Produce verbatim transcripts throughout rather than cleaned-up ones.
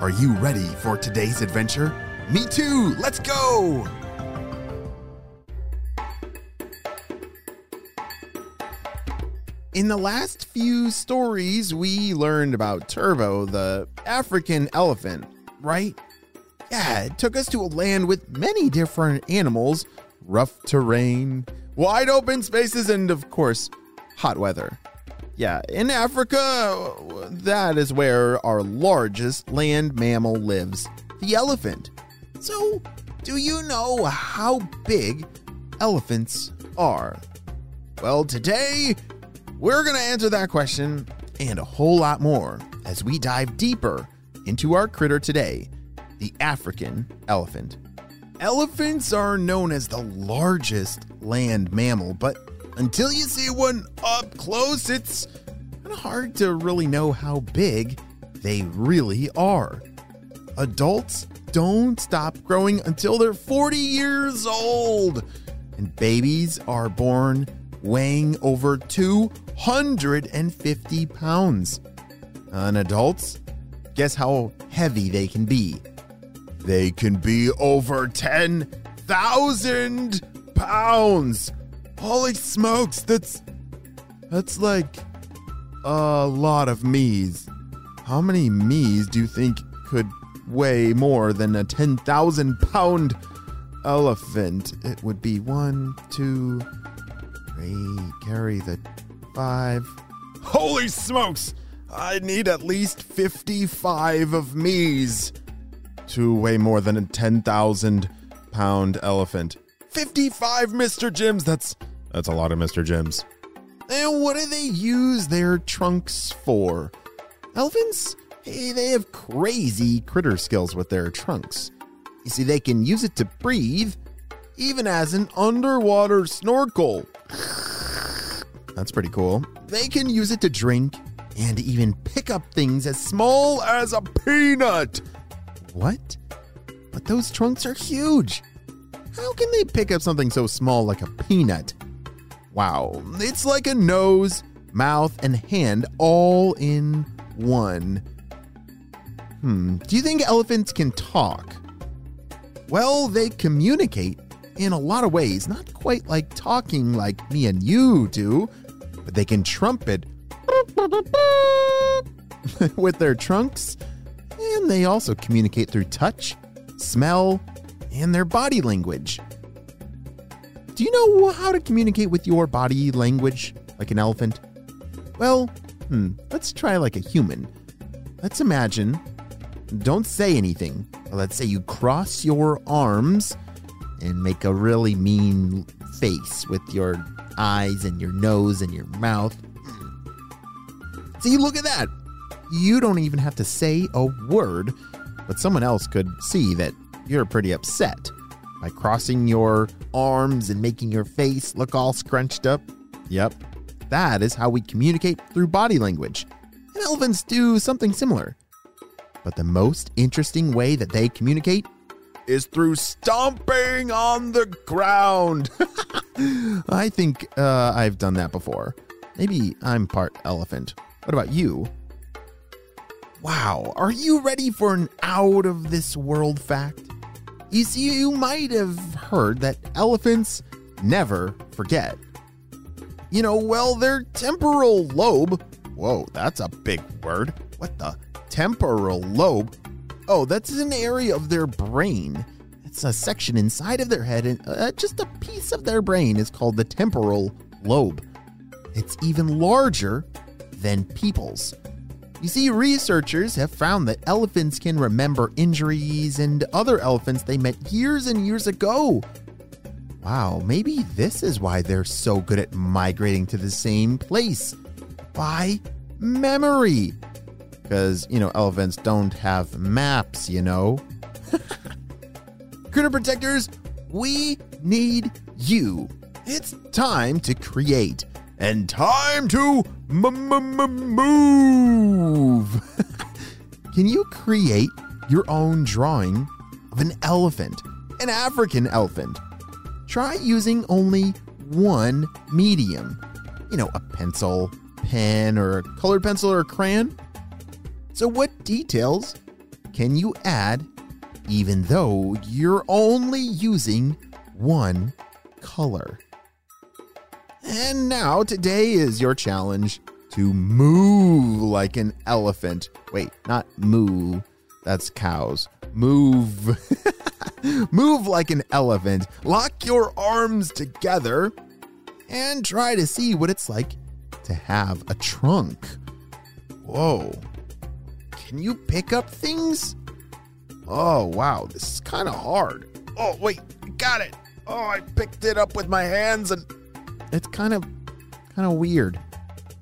are you ready for today's adventure? Me too! Let's go! In the last few stories, we learned about Turbo, the African elephant, right? Yeah, it took us to a land with many different animals, rough terrain, wide open spaces, and of course, hot weather. Yeah, in Africa, that is where our largest land mammal lives, the elephant. So, do you know how big elephants are? Well, today, we're going to answer that question and a whole lot more as we dive deeper into our critter today, the African elephant. Elephants are known as the largest land mammal, but until you see one up close, it's kind of hard to really know how big they really are. Adults don't stop growing until they're forty years old, and babies are born weighing over two hundred fifty pounds. On adults, guess how heavy they can be. They can be over ten thousand pounds. Holy smokes, that's, that's like a lot of me's. How many me's do you think could weigh more than a ten thousand pound elephant? It would be one, two, three, carry the five. Holy smokes, I need at least fifty-five of me's to weigh more than a ten thousand pound elephant. fifty-five Mister Jims, that's that's a lot of Mister Jims. And what do they use their trunks for? Elephants, hey, they have crazy critter skills with their trunks. You see, they can use it to breathe, even as an underwater snorkel. That's pretty cool. They can use it to drink and even pick up things as small as a peanut. What? But those trunks are huge. How can they pick up something so small like a peanut? Wow, it's like a nose, mouth, and hand all in one. Hmm, do you think elephants can talk? Well, they communicate in a lot of ways, not quite like talking like me and you do, but they can trumpet with their trunks, and they also communicate through touch, smell, and their body language. Do you know how to communicate with your body language like an elephant? Well, hmm, let's try like a human. Let's imagine, don't say anything. Let's say you cross your arms and make a really mean face with your eyes and your nose and your mouth. See, look at that. You don't even have to say a word, but someone else could see that you're pretty upset by crossing your arms and making your face look all scrunched up. Yep, that is how we communicate through body language. And elephants do something similar. But the most interesting way that they communicate is through stomping on the ground. I think uh, I've done that before. Maybe I'm part elephant. What about you? Wow, are you ready for an out-of-this-world fact? You see, you might have heard that elephants never forget. You know, well, their temporal lobe, whoa, that's a big word. What the? Temporal lobe? Oh, that's an area of their brain. It's a section inside of their head, and uh, just a piece of their brain is called the temporal lobe. It's even larger than people's. You see, researchers have found that elephants can remember injuries and other elephants they met years and years ago. Wow, maybe this is why they're so good at migrating to the same place. By memory. because, you know, elephants don't have maps, you know. Critter Protectors, we need you. It's time to create and time to m-m-m-move. Can you create your own drawing of an elephant, an African elephant? Try using only one medium, you know, a pencil, pen, or a colored pencil or a crayon. So what details can you add even though you're only using one color? And now today is your challenge to move like an elephant. Wait, not moo, that's cows. Move. Move like an elephant. Lock your arms together and try to see what it's like to have a trunk. Whoa. Can you pick up things? Oh, wow, this is kind of hard. Oh, wait, got it. Oh, I picked it up with my hands and it's kind of kind of weird.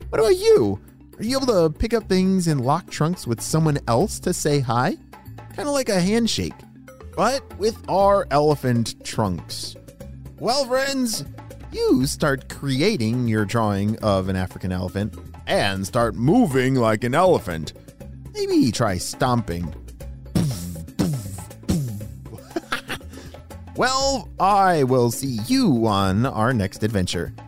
What about you? Are you able to pick up things and lock trunks with someone else to say hi? Kind of like a handshake, but with our elephant trunks. Well, friends, you start creating your drawing of an African elephant and start moving like an elephant. Maybe try stomping. Well, I will see you on our next adventure.